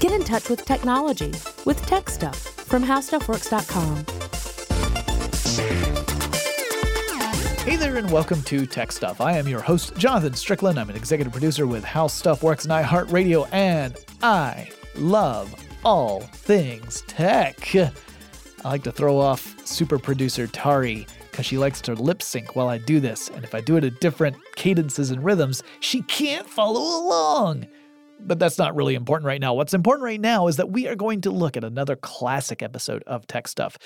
Get in touch with technology with Tech Stuff from HowStuffWorks.com. Hey there, and welcome to Tech Stuff. I am your host, Jonathan Strickland. I'm an executive producer with How Stuff Works and iHeartRadio, and I love all things tech. I like to throw off super producer Tari because she likes to lip sync while I do this, and if I do it at different cadences and rhythms, she can't follow along. But that's not really important right now. What's important right now is that we are going to look at another classic episode of Tech Stuff.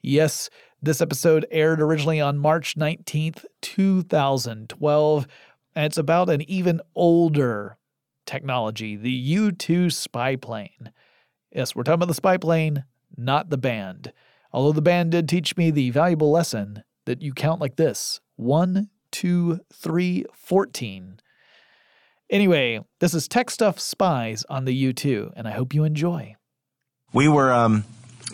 Yes, this episode aired originally on March 19th, 2012, and it's about an even older technology, the U-2 spy plane. Yes, we're talking about the spy plane, not the band. Although the band did teach me the valuable lesson that you count like this: 1, 2, 3, 14. Anyway, this is Tech Stuff Spies on the U-2, and I hope you enjoy. We were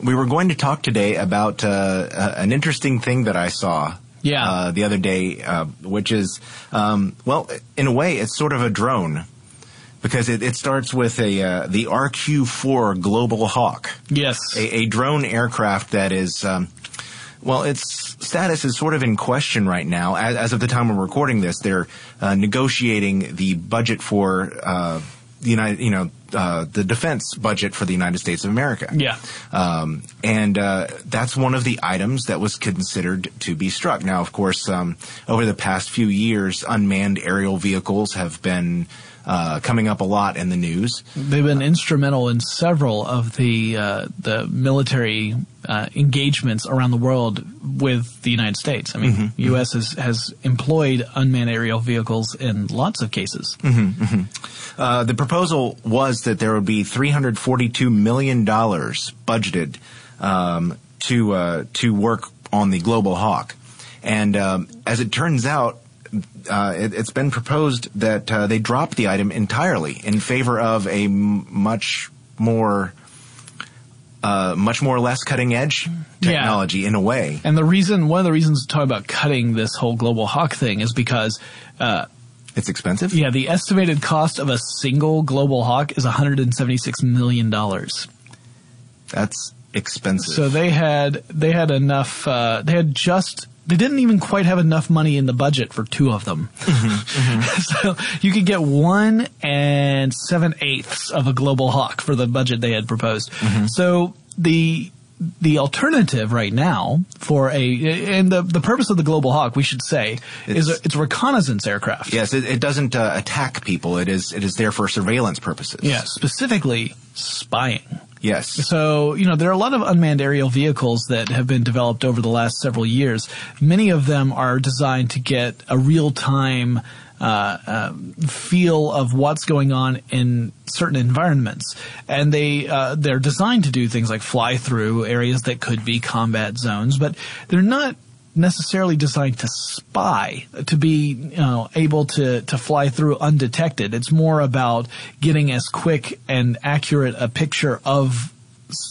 going to talk today about an interesting thing that I saw the other day, which is, well, in a way, it's sort of a drone, because it starts with the RQ-4 Global Hawk. Yes. A drone aircraft that is, well, its status is sort of in question right now. As of the time we're recording this, they're negotiating the budget for the defense budget for the United States of America. Yeah. And that's one of the items that was considered to be struck. Now, of course, over the past few years, unmanned aerial vehicles have been coming up a lot in the news. They've been instrumental in several of the military engagements around the world with the United States. I mean, mm-hmm, U.S. has employed unmanned aerial vehicles in lots of cases. Mm-hmm, mm-hmm. The proposal was that there would be $342 million budgeted to work on the Global Hawk. And as it turns out, it's been proposed that they drop the item entirely in favor of a much more or less cutting edge technology in a way. And one of the reasons to talk about cutting this whole Global Hawk thing is because it's expensive. Yeah, the estimated cost of a single Global Hawk is $176 million. That's expensive. So they had enough. They didn't even quite have enough money in the budget for two of them. Mm-hmm, mm-hmm. So you could get 1 7/8 of a Global Hawk for the budget they had proposed. Mm-hmm. So the alternative right now for the purpose of the Global Hawk, we should say, it's a reconnaissance aircraft. Yes, it doesn't attack people. It is there for surveillance purposes. Yeah, specifically spying. Yes. So, there are a lot of unmanned aerial vehicles that have been developed over the last several years. Many of them are designed to get a real-time feel of what's going on in certain environments. And they're designed to do things like fly through areas that could be combat zones, but they're not necessarily designed to spy, to be able to fly through undetected. It's more about getting as quick and accurate a picture of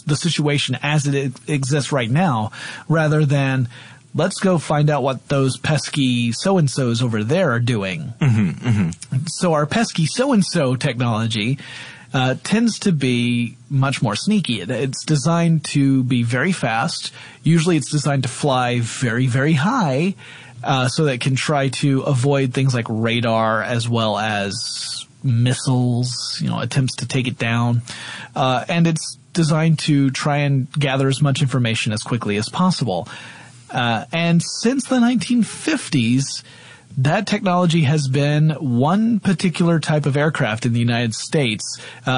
the situation as it exists right now, rather than let's go find out what those pesky so-and-sos over there are doing. Mm-hmm, mm-hmm. So our pesky so-and-so technology tends to be much more sneaky. It's designed to be very fast. Usually it's designed to fly very, very high so that it can try to avoid things like radar as well as missiles, attempts to take it down. And it's designed to try and gather as much information as quickly as possible. And since the 1950s, that technology has been one particular type of aircraft in the United States.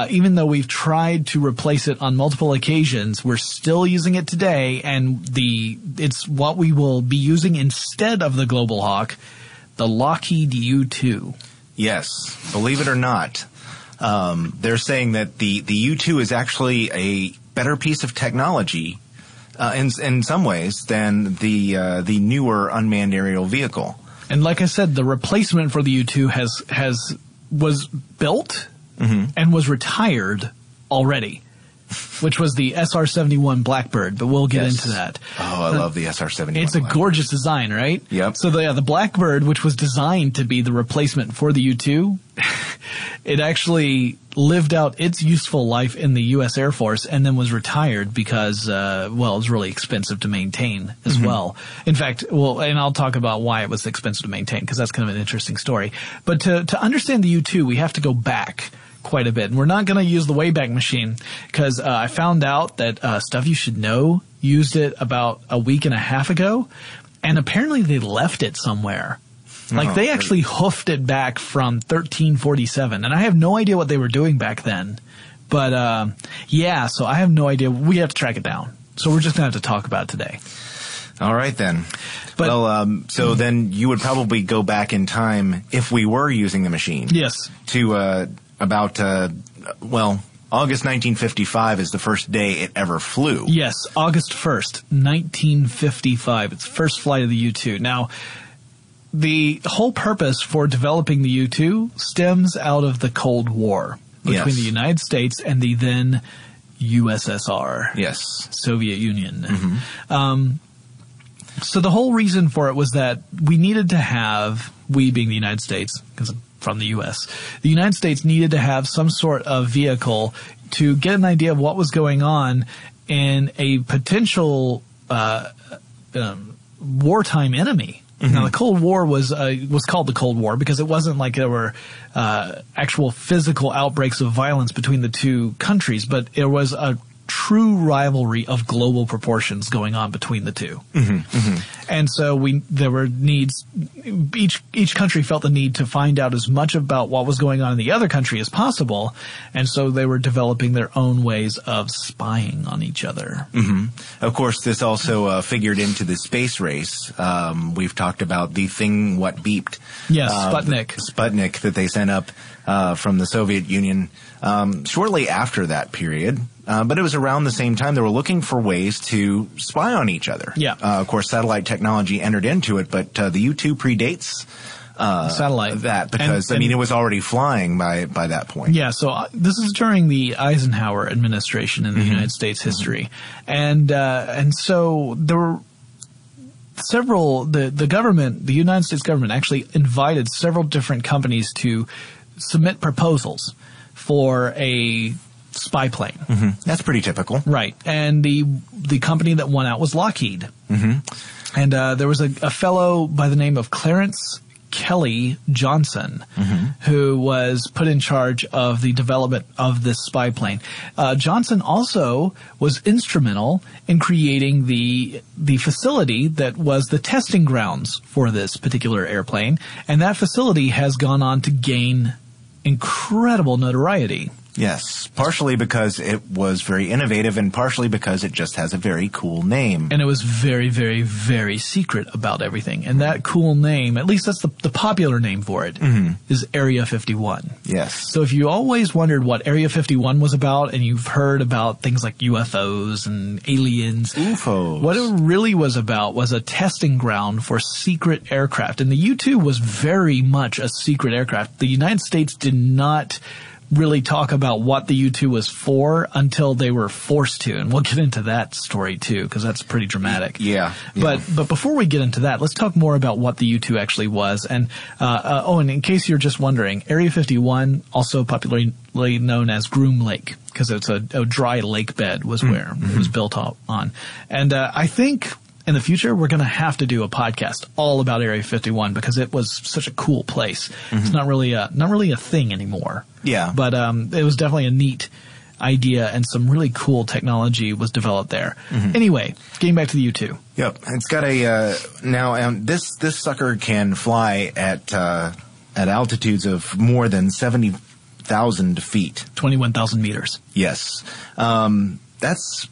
Even though we've tried to replace it on multiple occasions, we're still using it today, and it's what we will be using instead of the Global Hawk, the Lockheed U-2. Yes, believe it or not, they're saying that the U-2 is actually a better piece of technology in some ways than the newer unmanned aerial vehicle. And like I said, the replacement for the U-2 was built, mm-hmm, and was retired already, which was the SR-71 Blackbird, but we'll get into that. Oh, I love the SR-71. It's a gorgeous design, right? Yep. So the Blackbird, which was designed to be the replacement for the U-2, It actually lived out its useful life in the U.S. Air Force and then was retired because, well, it's really expensive to maintain as well. In fact, well, and I'll talk about why it was expensive to maintain because that's kind of an interesting story. But to understand the U-2, we have to go back quite a bit. And we're not going to use the Wayback Machine because I found out that Stuff You Should Know used it about a week and a half ago, and apparently they left it somewhere. Like, they actually hoofed it back from 1347, and I have no idea what they were doing back then. But, yeah, so I have no idea. We have to track it down. So we're just going to have to talk about it today. All right, then. But, well, so then you would probably go back in time if we were using the machine. Yes. To about, well, August 1955 is the first day it ever flew. Yes, August 1st, 1955. It's the first flight of the U-2. Now, the whole purpose for developing the U-2 stems out of the Cold War between the United States and the then USSR, Soviet Union. So the whole reason for it was that we needed to have, we being the United States, because from the U.S., the United States needed to have some sort of vehicle to get an idea of what was going on in a potential wartime enemy. Now, the Cold War was called the Cold War because it wasn't like there were actual physical outbreaks of violence between the two countries, but there was a true rivalry of global proportions going on between the two. And so there were needs. Each country felt the need to find out as much about what was going on in the other country as possible, and so they were developing their own ways of spying on each other. Of course, this also figured into the space race. We've talked about the thing what beeped. Yes, Sputnik. Sputnik that they sent up from the Soviet Union shortly after that period. But it was around the same time they were looking for ways to spy on each other. Of course, satellite technology entered into it, but the U-2 predates satellite that because, and, I mean, it was already flying by that point. Yeah, so this is during the Eisenhower administration in the United States history. And so there were several the government, the United States government actually invited several different companies to submit proposals for a spy plane. That's pretty typical. Right. And the company that won out was Lockheed. And there was a fellow by the name of Clarence Kelly Johnson who was put in charge of the development of this spy plane. Johnson also was instrumental in creating the facility that was the testing grounds for this particular airplane. And that facility has gone on to gain incredible notoriety. Yes, partially because it was very innovative and partially because it just has a very cool name. And it was very, very, very secret about everything. And that cool name, at least that's the popular name for it, is Area 51. Yes. So if you always wondered what Area 51 was about and you've heard about things like UFOs and aliens. UFOs. What it really was about was a testing ground for secret aircraft. And the U-2 was very much a secret aircraft. The United States did not really talk about what the U-2 was for until they were forced to. And we'll get into that story too, because that's pretty dramatic. Yeah. But before we get into that, let's talk more about what the U-2 actually was. And, oh, and in case you're just wondering, Area 51, also popularly known as Groom Lake, because it's a dry lake bed was where it was built on. And, I think in the future, we're going to have to do a podcast all about Area 51 because it was such a cool place. It's not really a thing anymore. Yeah. But it was definitely a neat idea, and some really cool technology was developed there. Anyway, getting back to the U-2. Yep. It's got a now this sucker can fly at altitudes of more than 70,000 feet. 21,000 meters. Yes. That's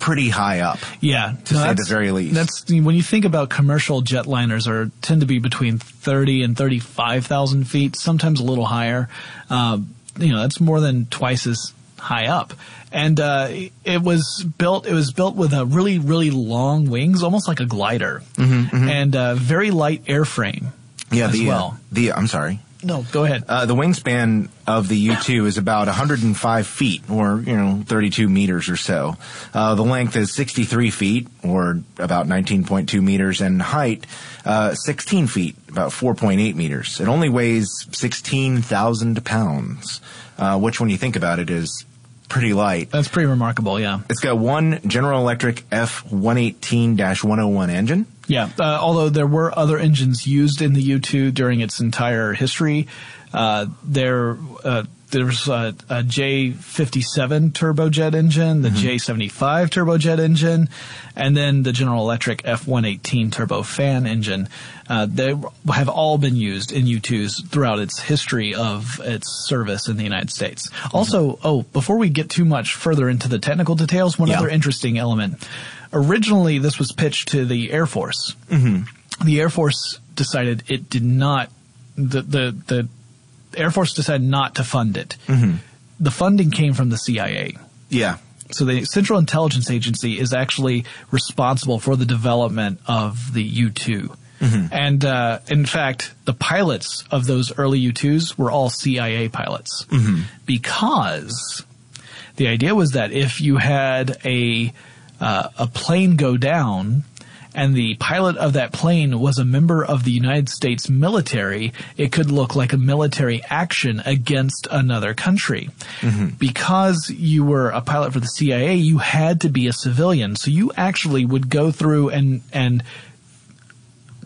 pretty high up, to say the very least. That's when you think about commercial jetliners tend to be between 30 and 35,000 feet, sometimes a little higher. That's more than twice as high up. And it was built with a really, really long wings, almost like a glider, and a very light airframe. Yeah, as well. I'm sorry. No, go ahead. The wingspan of the U-2 is about 105 feet, or 32 meters or so. The length is 63 feet, or about 19.2 meters, and height 16 feet, about 4.8 meters. It only weighs 16,000 pounds, which, when you think about it, is pretty light. That's pretty remarkable, yeah. It's got one General Electric F118-101 engine. Yeah, although there were other engines used in the U-2 during its entire history. There's a J57 turbojet engine, the J75 turbojet engine, and then the General Electric F118 turbofan engine. They have all been used in U-2s throughout its history of its service in the United States. Also, before we get too much further into the technical details, one other interesting element. Originally, this was pitched to the Air Force. Mm-hmm. The Air Force decided it did not – the Air Force decided not to fund it. Mm-hmm. The funding came from the CIA. Yeah. So the Central Intelligence Agency is actually responsible for the development of the U-2. Mm-hmm. And in fact, the pilots of those early U-2s were all CIA pilots because the idea was that if you had a plane go down and the pilot of that plane was a member of the United States military, it could look like a military action against another country. Mm-hmm. Because you were a pilot for the CIA, you had to be a civilian. So you actually would go through and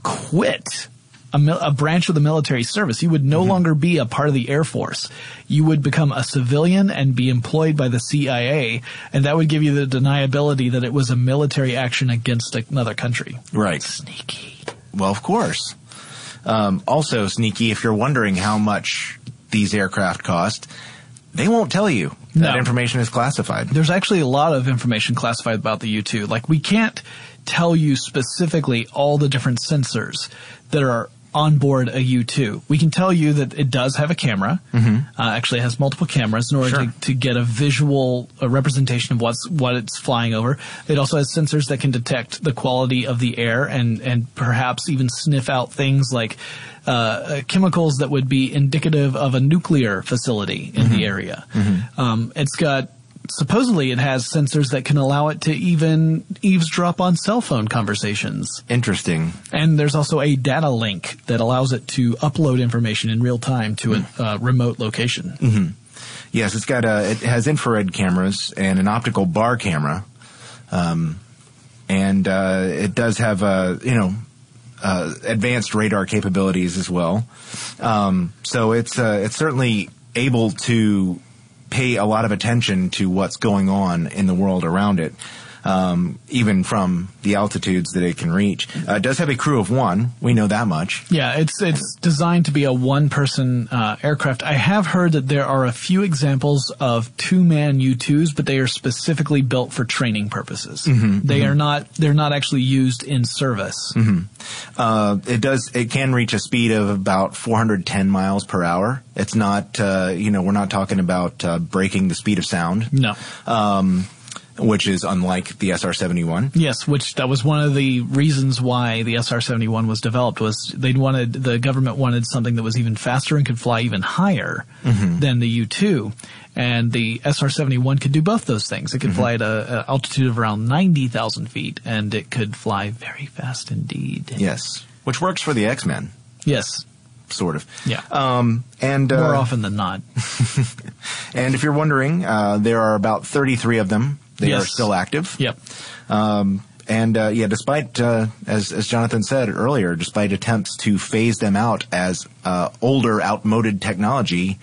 quit a branch of the military service. You would no longer be a part of the Air Force. You would become a civilian and be employed by the CIA, and that would give you the deniability that it was a military action against another country. Right. Sneaky. Well, of course. Also sneaky, if you're wondering how much these aircraft cost, they won't tell you. That information is classified. There's actually a lot of information classified about the U-2. Like, we can't tell you specifically all the different sensors that are on board a U-2. We can tell you that it does have a camera. Mm-hmm. Actually, it has multiple cameras in order to get a visual representation of what it's flying over. It also has sensors that can detect the quality of the air and perhaps even sniff out things like chemicals that would be indicative of a nuclear facility in the area. Mm-hmm. It's got supposedly it has sensors that can allow it to even eavesdrop on cell phone conversations. Interesting. And there's also a data link that allows it to upload information in real time to a remote location. Mm-hmm. Yes, it's got it has infrared cameras and an optical bar camera, and it does have advanced radar capabilities as well. So it's certainly able to pay a lot of attention to what's going on in the world around it, even from the altitudes that it can reach. It does have a crew of one. We know that much. Yeah, it's designed to be a one-person aircraft. I have heard that there are a few examples of two-man U-2s, but they are specifically built for training purposes. Mm-hmm, they are not. They're not actually used in service. Mm-hmm. It can reach a speed of about 410 miles per hour. It's not, we're not talking about breaking the speed of sound. No. Which is unlike the SR-71. Yes, that was one of the reasons why the SR-71 was developed, was the government wanted something that was even faster and could fly even higher than the U-2. And the SR-71 could do both those things. It could fly at an altitude of around 90,000 feet, and it could fly very fast indeed. Yes, which works for the X-Men. Yes. Sort of. Yeah. And more often than not. And if you're wondering, there are about 33 of them. They are still active. Yep. Despite, as Jonathan said earlier, despite attempts to phase them out as older, outmoded technology,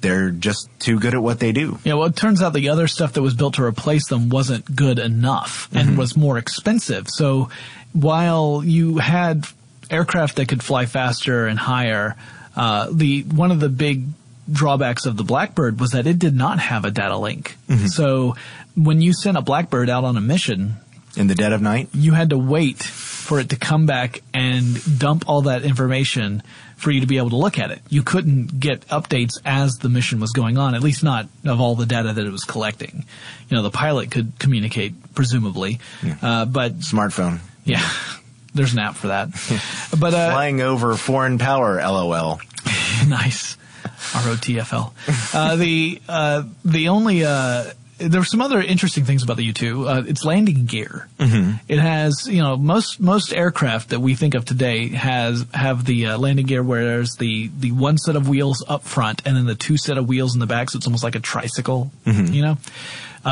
they're just too good at what they do. Yeah, well, it turns out the other stuff that was built to replace them wasn't good enough and was more expensive. So while you had aircraft that could fly faster and higher, one of the big drawbacks of the Blackbird was that it did not have a data link. Mm-hmm. So when you sent a Blackbird out on a mission in the dead of night, you had to wait for it to come back and dump all that information for you to be able to look at it. You couldn't get updates as the mission was going on, at least not of all the data that it was collecting. The pilot could communicate, presumably. Yeah. But smartphone. Yeah. There's an app for that. But flying over foreign power, LOL. Nice. ROTFL. There were some other interesting things about the U-2. It's landing gear. Mm-hmm. It has, you know, most aircraft that we think of today have the landing gear where there's the one set of wheels up front and then the two set of wheels in the back. So it's almost like a tricycle, mm-hmm. you know.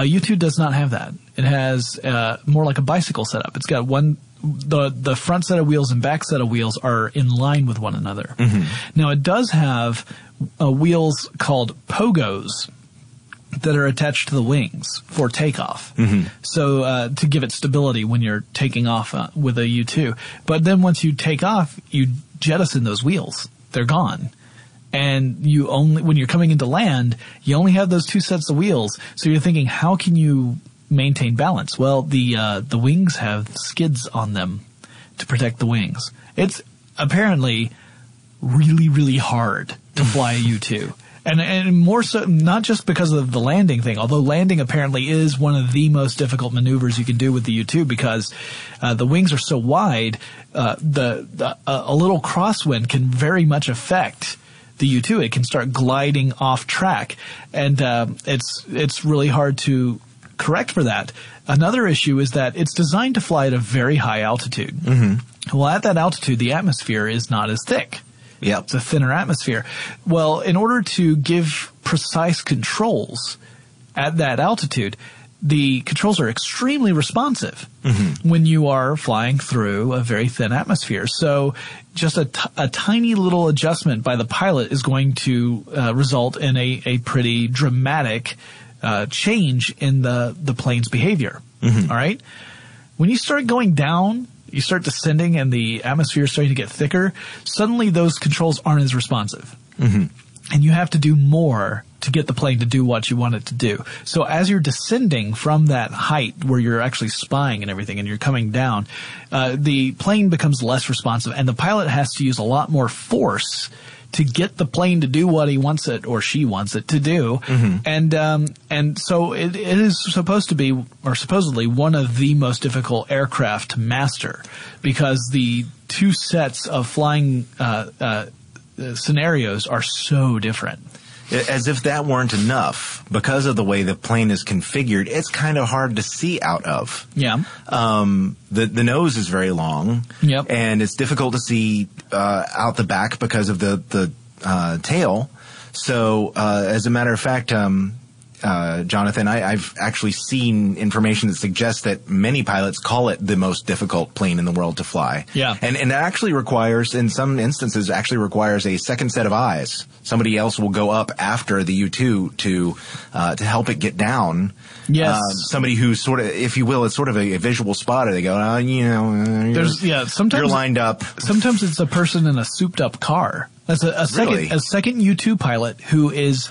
U-2 does not have that. It has more like a bicycle setup. It's got one. The front set of wheels and back set of wheels are in line with one another. Mm-hmm. Now, it does have wheels called pogos that are attached to the wings for takeoff. Mm-hmm. So to give it stability when you're taking off with a U-2. But then once you take off, you jettison those wheels. They're gone. And you only when you're coming into land, you only have those two sets of wheels. So you're thinking, how can you maintain balance? Well, the wings have skids on them to protect the wings. It's apparently really, really hard to fly a U-2. And more so, not just because of the landing thing, although landing apparently is one of the most difficult maneuvers you can do with the U-2 because the wings are so wide, a little crosswind can very much affect the U-2. It can start gliding off track, and it's really hard to correct for that. Another issue is that it's designed to fly at a very high altitude. Mm-hmm. Well, at that altitude, the atmosphere is not as thick. Yep. It's a thinner atmosphere. Well, in order to give precise controls at that altitude, the controls are extremely responsive mm-hmm. when you are flying through a very thin atmosphere. So just a tiny little adjustment by the pilot is going to result in a pretty dramatic change in the plane's behavior. Mm-hmm. All right? When you start going down, you start descending and the atmosphere is starting to get thicker, suddenly those controls aren't as responsive. Mm-hmm. And you have to do more to get the plane to do what you want it to do. So as you're descending from that height where you're actually spying and everything and you're coming down, the plane becomes less responsive and the pilot has to use a lot more force to get the plane to do what he wants it or she wants it to do. Mm-hmm. And so it is supposed to be, or supposedly, one of the most difficult aircraft to master because the two sets of flying scenarios are so different. As if that weren't enough, because of the way the plane is configured, it's kind of hard to see out of. Yeah. The nose is very long. Yep. And it's difficult to see out the back because of the tail. So, as a matter of fact, Jonathan, I've actually seen information that suggests that many pilots call it the most difficult plane in the world to fly. Yeah. And it actually requires, in some instances, a second set of eyes. Somebody else will go up after the U-2 to help it get down. Yes. Somebody who's sort of, if you will, it's sort of a visual spotter. They go, sometimes you're lined up. Sometimes it's a person in a souped up car. That's a second U-2 pilot who is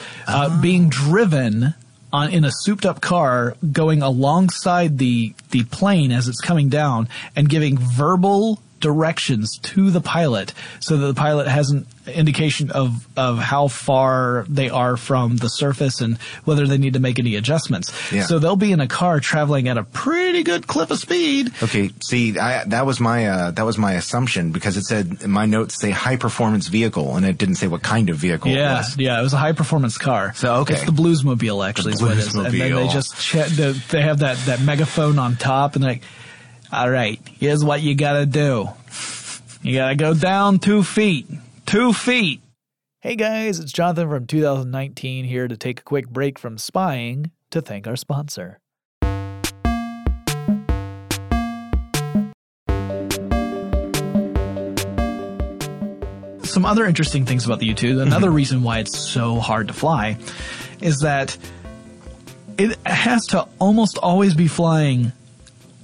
being driven in a souped-up car going alongside the plane as it's coming down and giving verbal directions to the pilot so that the pilot has an indication of how far they are from the surface and whether they need to make any adjustments. Yeah. So they'll be in a car traveling at a pretty good clip of speed. Okay, see, that was my assumption because it said my notes say high-performance vehicle and it didn't say what kind of vehicle it was. Yeah, it was a high-performance car. So, okay. It's the Bluesmobile, actually, the is what it is. And then they just they have that megaphone on top and they're like, all right, here's what you gotta do. You gotta go down 2 feet. 2 feet. Hey guys, it's Jonathan from 2019 here to take a quick break from spying to thank our sponsor. Some other interesting things about the U-2. Another reason why it's so hard to fly is that it has to almost always be flying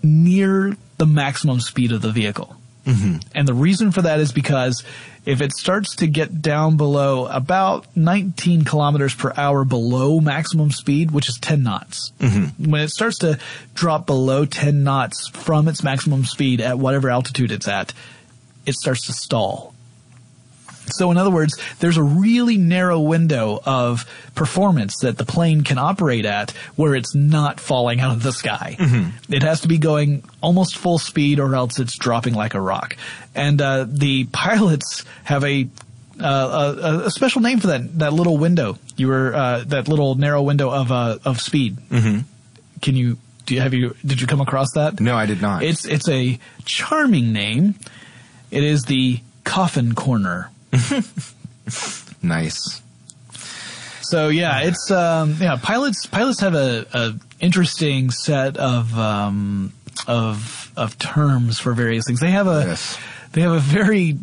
near the maximum speed of the vehicle. Mm-hmm. And the reason for that is because if it starts to get down below about 19 kilometers per hour below maximum speed, which is 10 knots, mm-hmm. when it starts to drop below 10 knots from its maximum speed at whatever altitude it's at, it starts to stall. So in other words, there's a really narrow window of performance that the plane can operate at where it's not falling out of the sky. Mm-hmm. It has to be going almost full speed or else it's dropping like a rock. And the pilots have a a special name for that little window. You were that little narrow window of speed. Mm-hmm. Did you come across that? No, I did not. It's a charming name. It is the Coffin Corner. Nice. So yeah, it's pilots have a interesting set of terms for various things. They have a very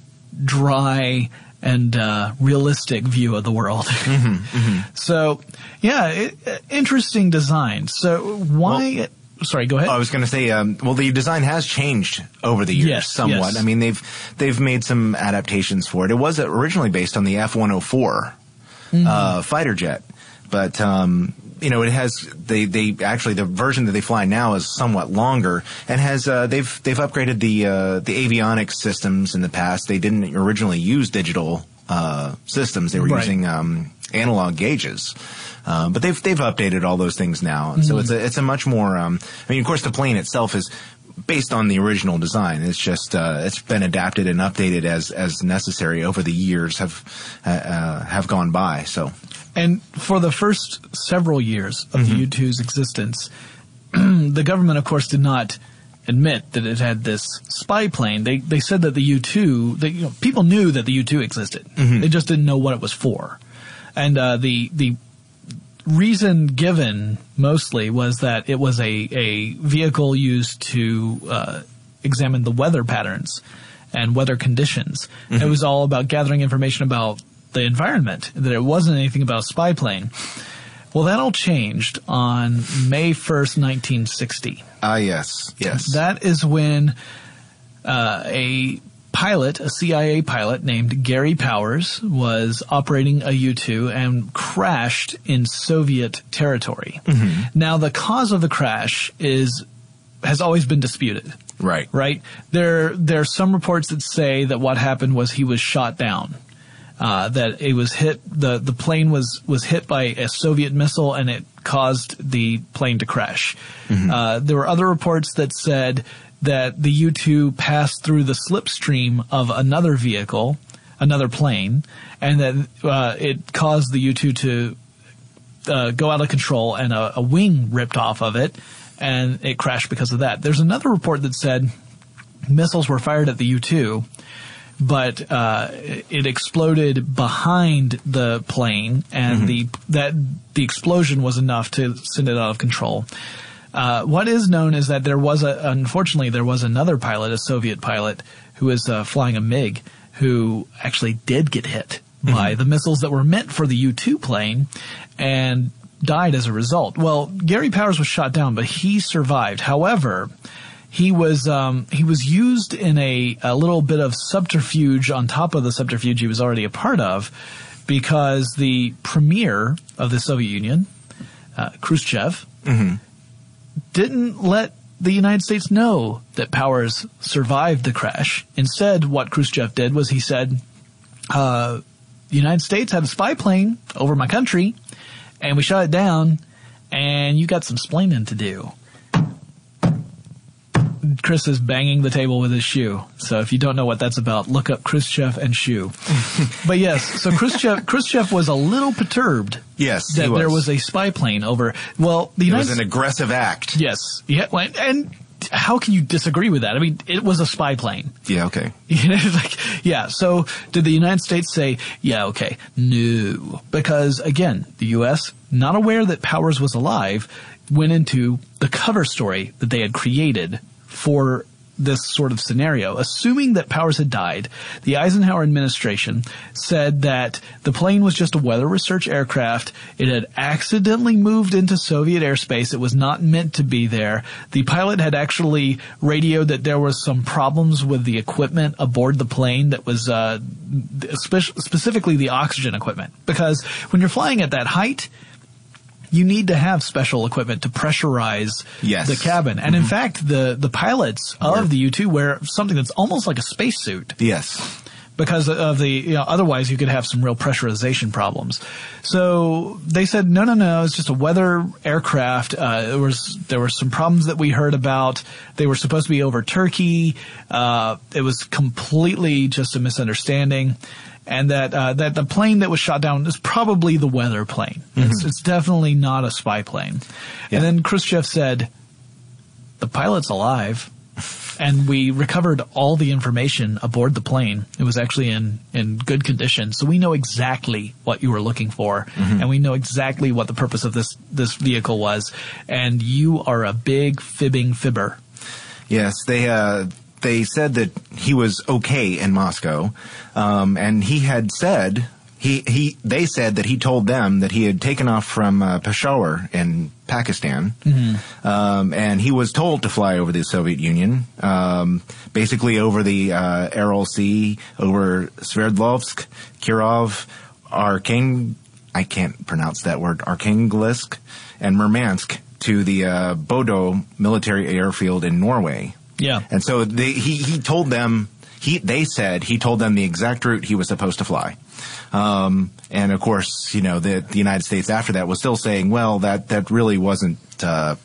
dry and realistic view of the world. Mm-hmm, mm-hmm. So yeah, interesting design. So why? Well, sorry, go ahead. I was going to say, the design has changed over the years somewhat. Yes. I mean, they've made some adaptations for it. It was originally based on the F-104 mm-hmm. Fighter jet, but it has the version that they fly now is somewhat longer and has they've upgraded the avionics systems in the past. They didn't originally use digital systems; they were using analog gauges. But they've updated all those things now, and so it's a much more. Of course, the plane itself is based on the original design. It's just it's been adapted and updated as necessary over the years have gone by. So, and for the first several years of the U-2's existence, the government, of course, did not admit that it had this spy plane. They said that the U-2, people knew that the U-2 existed. Mm-hmm. They just didn't know what it was for, and the reason given mostly was that it was a vehicle used to examine the weather patterns and weather conditions. Mm-hmm. It was all about gathering information about the environment, that it wasn't anything about a spy plane. Well, that all changed on May 1st, 1960. Yes. That is when a pilot, a CIA pilot named Gary Powers, was operating a U-2 and crashed in Soviet territory. Mm-hmm. Now, the cause of the crash has always been disputed. Right. Right? There are some reports that say that what happened was he was shot down, that it was hit, the plane was hit by a Soviet missile and it caused the plane to crash. Mm-hmm. There were other reports that said that the U-2 passed through the slipstream of another vehicle, another plane, and that it caused the U-2 to go out of control and a wing ripped off of it, and it crashed because of that. There's another report that said missiles were fired at the U-2, but it exploded behind the plane, and the explosion was enough to send it out of control. What is known is that unfortunately there was another pilot, a Soviet pilot, who was flying a MiG, who actually did get hit by the missiles that were meant for the U-2 plane and died as a result. Well, Gary Powers was shot down, but he survived. However, he was used in a little bit of subterfuge on top of the subterfuge he was already a part of, because the premier of the Soviet Union, Khrushchev, didn't let the United States know that Powers survived the crash. Instead, what Khrushchev did was he said, the United States had a spy plane over my country, and we shot it down, and you got some splaining to do. Chris is banging the table with his shoe. So if you don't know what that's about, look up Khrushchev and shoe. But yes, so Khrushchev was a little perturbed. Yes, that there was a spy plane over. Well, the United States. It was an aggressive act. Yes. Yeah. And how can you disagree with that? I mean, it was a spy plane. Yeah. Okay. So did the United States say, yeah, okay, no? Because again, the U.S., not aware that Powers was alive, went into the cover story that they had created for this sort of scenario. Assuming that Powers had died, the Eisenhower administration said that the plane was just a weather research aircraft. It had accidentally moved into Soviet airspace. It was not meant to be there. The pilot had actually radioed that there was some problems with the equipment aboard the plane that was specifically the oxygen equipment. Because when you're flying at that height, you need to have special equipment to pressurize the cabin. And in fact, the pilots of the U-2 wear something that's almost like a spacesuit. Yes. Because of the, otherwise you could have some real pressurization problems. So they said, no, it's just a weather aircraft. There were some problems that we heard about. They were supposed to be over Turkey. It was completely just a misunderstanding. and that that the plane that was shot down is probably the weather plane. Mm-hmm. It's definitely not a spy plane. Yeah. And then Khrushchev said, "The pilot's alive." And we recovered all the information aboard the plane. It was actually in good condition. So we know exactly what you were looking for. Mm-hmm. And we know exactly what the purpose of this vehicle was. And you are a big fibber. Yes, they said that he was okay in Moscow. And he had said, they said that he told them that he had taken off from Peshawar in Pakistan, mm-hmm. And he was told to fly over the Soviet Union, basically over the Aral Sea, over Sverdlovsk, Kirov, I can't pronounce that word, Arkhanglisk, and Murmansk to the Bodø military airfield in Norway. Yeah, and so he told them. They said he told them the exact route he was supposed to fly. And of course, you know, the United States after that was still saying, well, that really wasn't what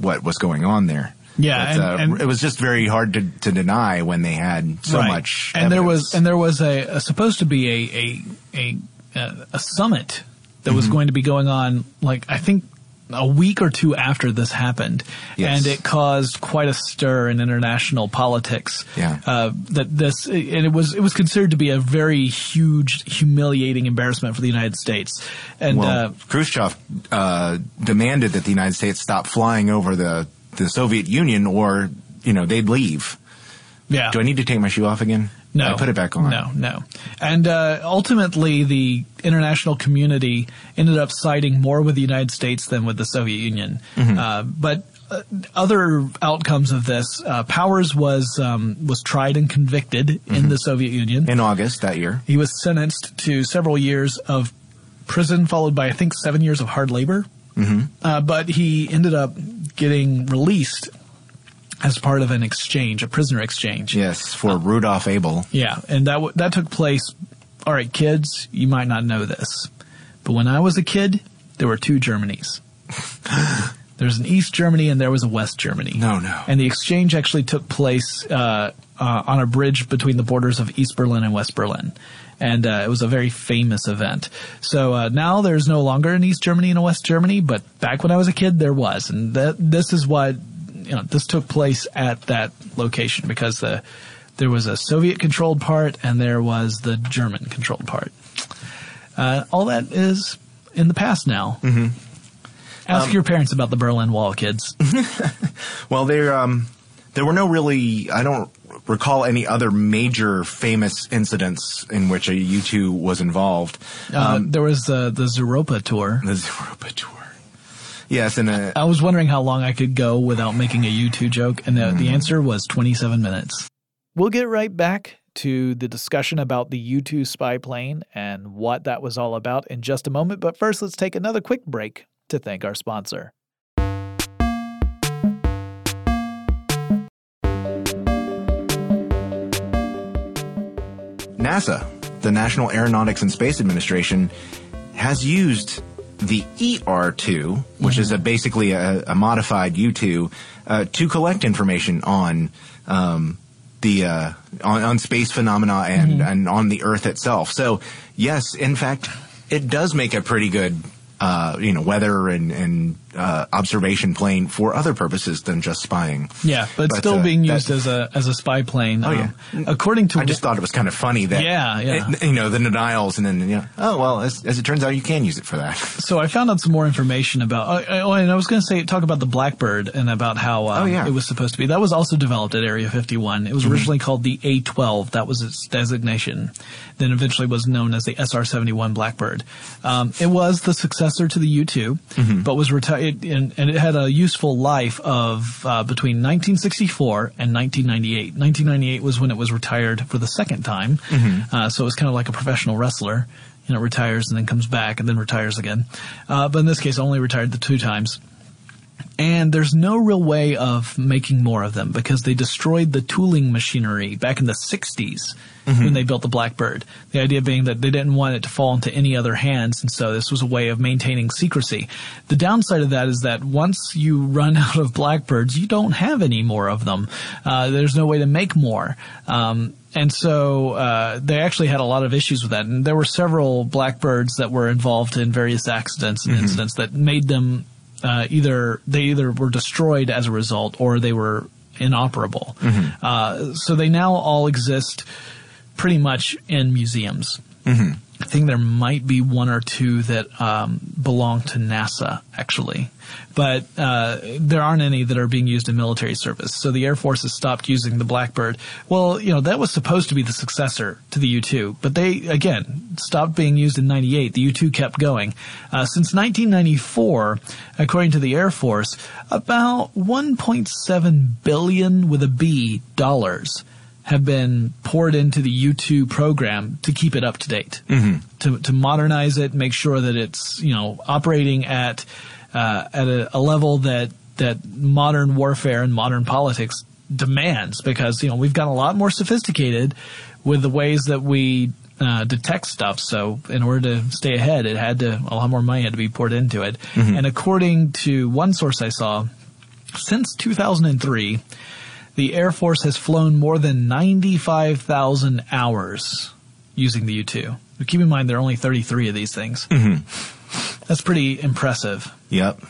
was going on there. Yeah, but, and it was just very hard to deny when they had so much evidence. There was a supposed to be a summit that was going to be going on, like, I think a week or two after this happened. Yes. And it caused quite a stir in international politics. Yeah. And it was considered to be a very huge, humiliating embarrassment for the United States. And, Khrushchev, demanded that the United States stop flying over the Soviet Union or, you know, they'd leave. Yeah. Do I need to take my shoe off again? No. I put it back on. No. And ultimately, the international community ended up siding more with the United States than with the Soviet Union. Mm-hmm. But other outcomes of this, Powers was tried and convicted in the Soviet Union. In August that year. He was sentenced to several years of prison, followed by, I think, 7 years of hard labor. Mm-hmm. But he ended up getting released as part of an exchange, a prisoner exchange. Yes, for Rudolf Abel. Yeah, and that took place. All right, kids, you might not know this, but when I was a kid, there were two Germanys. There's an East Germany and there was a West Germany. No. And the exchange actually took place on a bridge between the borders of East Berlin and West Berlin. And it was a very famous event. So now there's no longer an East Germany and a West Germany, but back when I was a kid, there was. And this is why... You know, this took place at that location because there was a Soviet-controlled part and there was the German-controlled part. All that is in the past now. Mm-hmm. Ask your parents about the Berlin Wall, kids. Well, there were no really – I don't recall any other major famous incidents in which a U-2 was involved. There was the Zooropa tour. The Zooropa tour. Yes, and I was wondering how long I could go without making a U2 joke, and the answer was 27 minutes. We'll get right back to the discussion about the U2 spy plane and what that was all about in just a moment, but first let's take another quick break to thank our sponsor. NASA, the National Aeronautics and Space Administration, has used the ER2, which is basically a modified U2, to collect information on on space phenomena and on the Earth itself. So, yes, in fact, it does make a pretty good weather and observation plane for other purposes than just spying. Yeah, but still being used as a spy plane. Oh, yeah. According to, I just thought it was kind of funny that the denials and then as it turns out you can use it for that. So I found out some more information about. And I was going to talk about the Blackbird and about how it was supposed to be. That was also developed at Area 51. It was originally called the A-12. That was its designation. Then eventually was known as the SR-71 Blackbird. It was the successor to the U-2, but was retired. It had a useful life of between 1964 and 1998. 1998 was when it was retired for the second time. So it was kind of like a professional wrestler. You know, retires and then comes back and then retires again. But in this case, only retired the two times. And there's no real way of making more of them because they destroyed the tooling machinery back in the 60s mm-hmm. when they built the Blackbird. The idea being that they didn't want it to fall into any other hands, and so this was a way of maintaining secrecy. The downside of that is that once you run out of Blackbirds, you don't have any more of them. There's no way to make more. And so they actually had a lot of issues with that. And there were several Blackbirds that were involved in various accidents and mm-hmm. incidents that made them either were destroyed as a result or they were inoperable. Mm-hmm. So they now all exist pretty much in museums. Mm-hmm. I think there might be one or two that belong to NASA, actually. But there aren't any that are being used in military service. So the Air Force has stopped using the Blackbird. Well, you know, that was supposed to be the successor to the U-2. But they, again, stopped being used in 98. The U-2 kept going. Since 1994, according to the Air Force, about $1.7 billion, with a B, dollars have been poured into the U-2 program to keep it up to date, mm-hmm. to modernize it, make sure that it's, you know, operating at a level that modern warfare and modern politics demands, because, you know, we've gotten a lot more sophisticated with the ways that we detect stuff. So in order to stay ahead, a lot more money had to be poured into it. Mm-hmm. And according to one source I saw, since 2003, the Air Force has flown more than 95,000 hours using the U-2. But keep in mind, there are only 33 of these things. Mm-hmm. That's pretty impressive. Yep.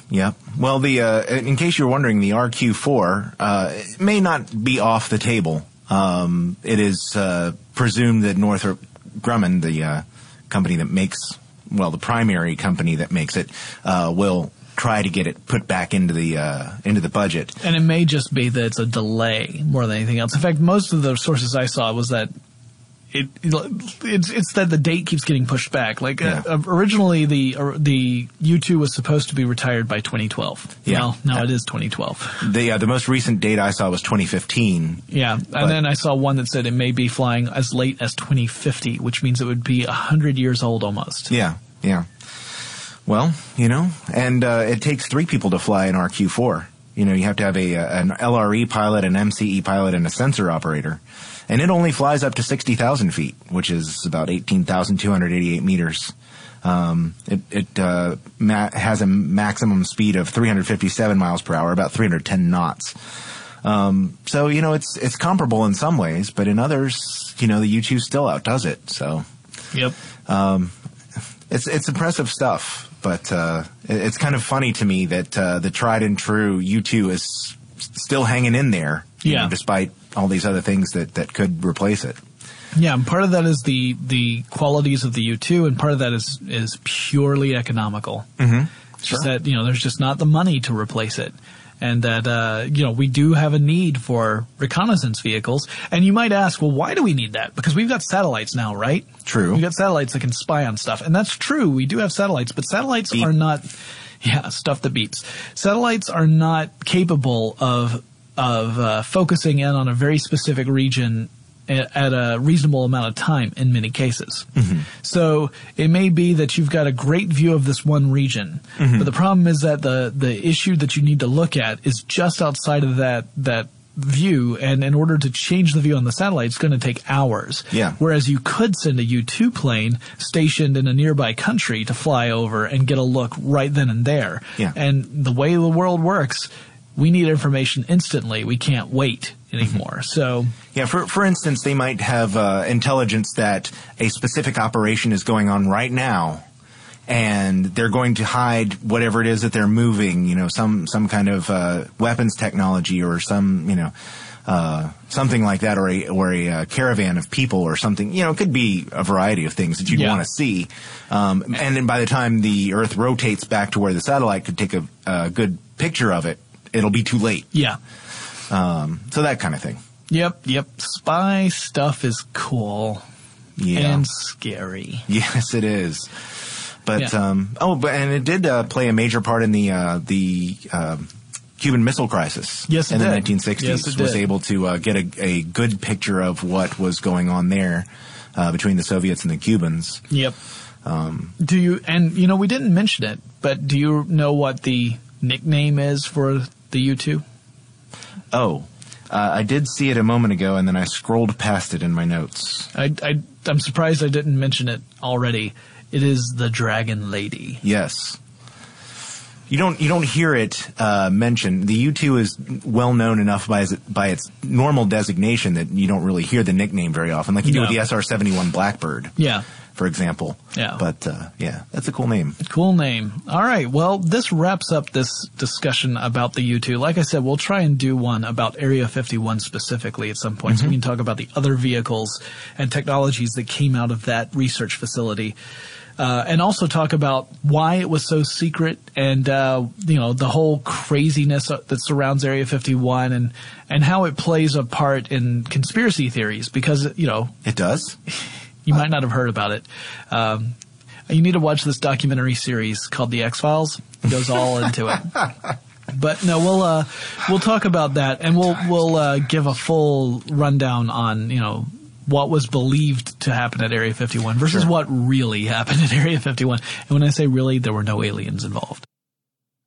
Well, in case you're wondering, the RQ-4 may not be off the table. It is presumed that Northrop Grumman, the company that makes – well, the primary company that makes it, will – try to get it put back into the budget. And it may just be that it's a delay more than anything else. In fact, most of the sources I saw was that it's that the date keeps getting pushed back. Like originally the U-2 was supposed to be retired by 2012. Yeah. Well, now it is 2012. The most recent date I saw was 2015. Yeah. And then I saw one that said it may be flying as late as 2050, which means it would be 100 years old almost. Yeah. Well, you know, and it takes 3 people to fly an RQ-4. You know, you have to have an LRE pilot, an MCE pilot, and a sensor operator. And it only flies up to 60,000 feet, which is about 18,288 meters. It has a maximum speed of 357 miles per hour, about 310 knots. So, you know, it's comparable in some ways, but in others, you know, the U-2 still outdoes it. So, yep. It's impressive stuff, but it's kind of funny to me that the tried and true U-2 is still hanging in there, you know, despite all these other things that could replace it. Yeah, and part of that is the qualities of the U-2, and part of that is purely economical. Mm-hmm. Sure. It's that, you know, there's just not the money to replace it. And that, you know, we do have a need for reconnaissance vehicles. And you might ask, well, why do we need that? Because we've got satellites now, right? True. We've got satellites that can spy on stuff. And that's true. We do have satellites. But satellites are not – stuff that beeps. Satellites are not capable of focusing in on a very specific region at a reasonable amount of time in many cases. Mm-hmm. So it may be that you've got a great view of this one region, mm-hmm. but the problem is that the issue that you need to look at is just outside of that view, and in order to change the view on the satellite, it's going to take hours. Yeah. Whereas you could send a U-2 plane stationed in a nearby country to fly over and get a look right then and there. Yeah. And the way the world works, we need information instantly. We can't wait anymore. So, yeah, for instance, they might have intelligence that a specific operation is going on right now, and they're going to hide whatever it is that they're moving. You know, some kind of weapons technology, or some, you know, something like that, or a caravan of people or something. You know, it could be a variety of things that you'd want to see. And then by the time the Earth rotates back to where the satellite could take a good picture of it, it'll be too late. Yeah. So that kind of thing. Yep. Spy stuff is cool. Yeah. And scary. Yes, it is. But, and it did play a major part in the Cuban Missile Crisis. Yes, it did. In the 1960s. Yes, it was able to get a good picture of what was going on there between the Soviets and the Cubans. Yep. Do you, and, you know, we didn't mention it, but do you know what the nickname is for the U-2? Oh, I did see it a moment ago, and then I scrolled past it in my notes. I'm surprised I didn't mention it already. It is the Dragon Lady. Yes. You don't hear it mentioned. The U-2 is well known enough by its normal designation that you don't really hear the nickname very often, like you do with the SR-71 Blackbird. Yeah. For example. Yeah. But, yeah, that's a cool name. Cool name. All right. Well, this wraps up this discussion about the U-2. Like I said, we'll try and do one about Area 51 specifically at some point. Mm-hmm. So we can talk about the other vehicles and technologies that came out of that research facility. And also talk about why it was so secret and, the whole craziness that surrounds Area 51 and how it plays a part in conspiracy theories because, It does? You might not have heard about it. You need to watch this documentary series called The X-Files. It goes all into it. But no, we'll talk about that, and we'll give a full rundown on what was believed to happen at Area 51 versus what really happened at Area 51. And when I say really, there were no aliens involved.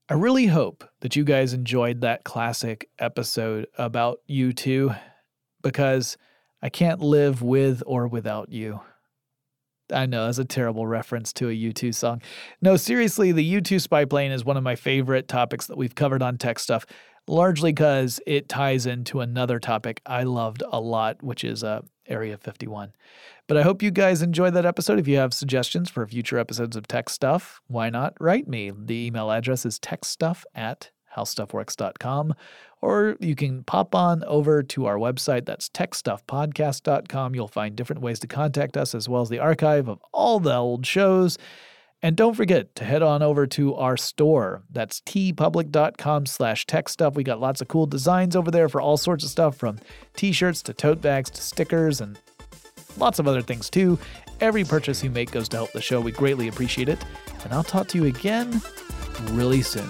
I really hope that you guys enjoyed that classic episode about U2 because I can't live with or without you. I know, that's a terrible reference to a U2 song. No, seriously, the U2 spy plane is one of my favorite topics that we've covered on Tech Stuff, largely because it ties into another topic I loved a lot, which is Area 51. But I hope you guys enjoyed that episode. If you have suggestions for future episodes of Tech Stuff, why not write me? The email address is techstuff@howstuffworks.com. Or you can pop on over to our website. That's techstuffpodcast.com. You'll find different ways to contact us as well as the archive of all the old shows. And don't forget to head on over to our store. That's tpublic.com/techstuff. We got lots of cool designs over there for all sorts of stuff, from t-shirts to tote bags to stickers and lots of other things too. Every purchase you make goes to help the show. We greatly appreciate it. And I'll talk to you again really soon.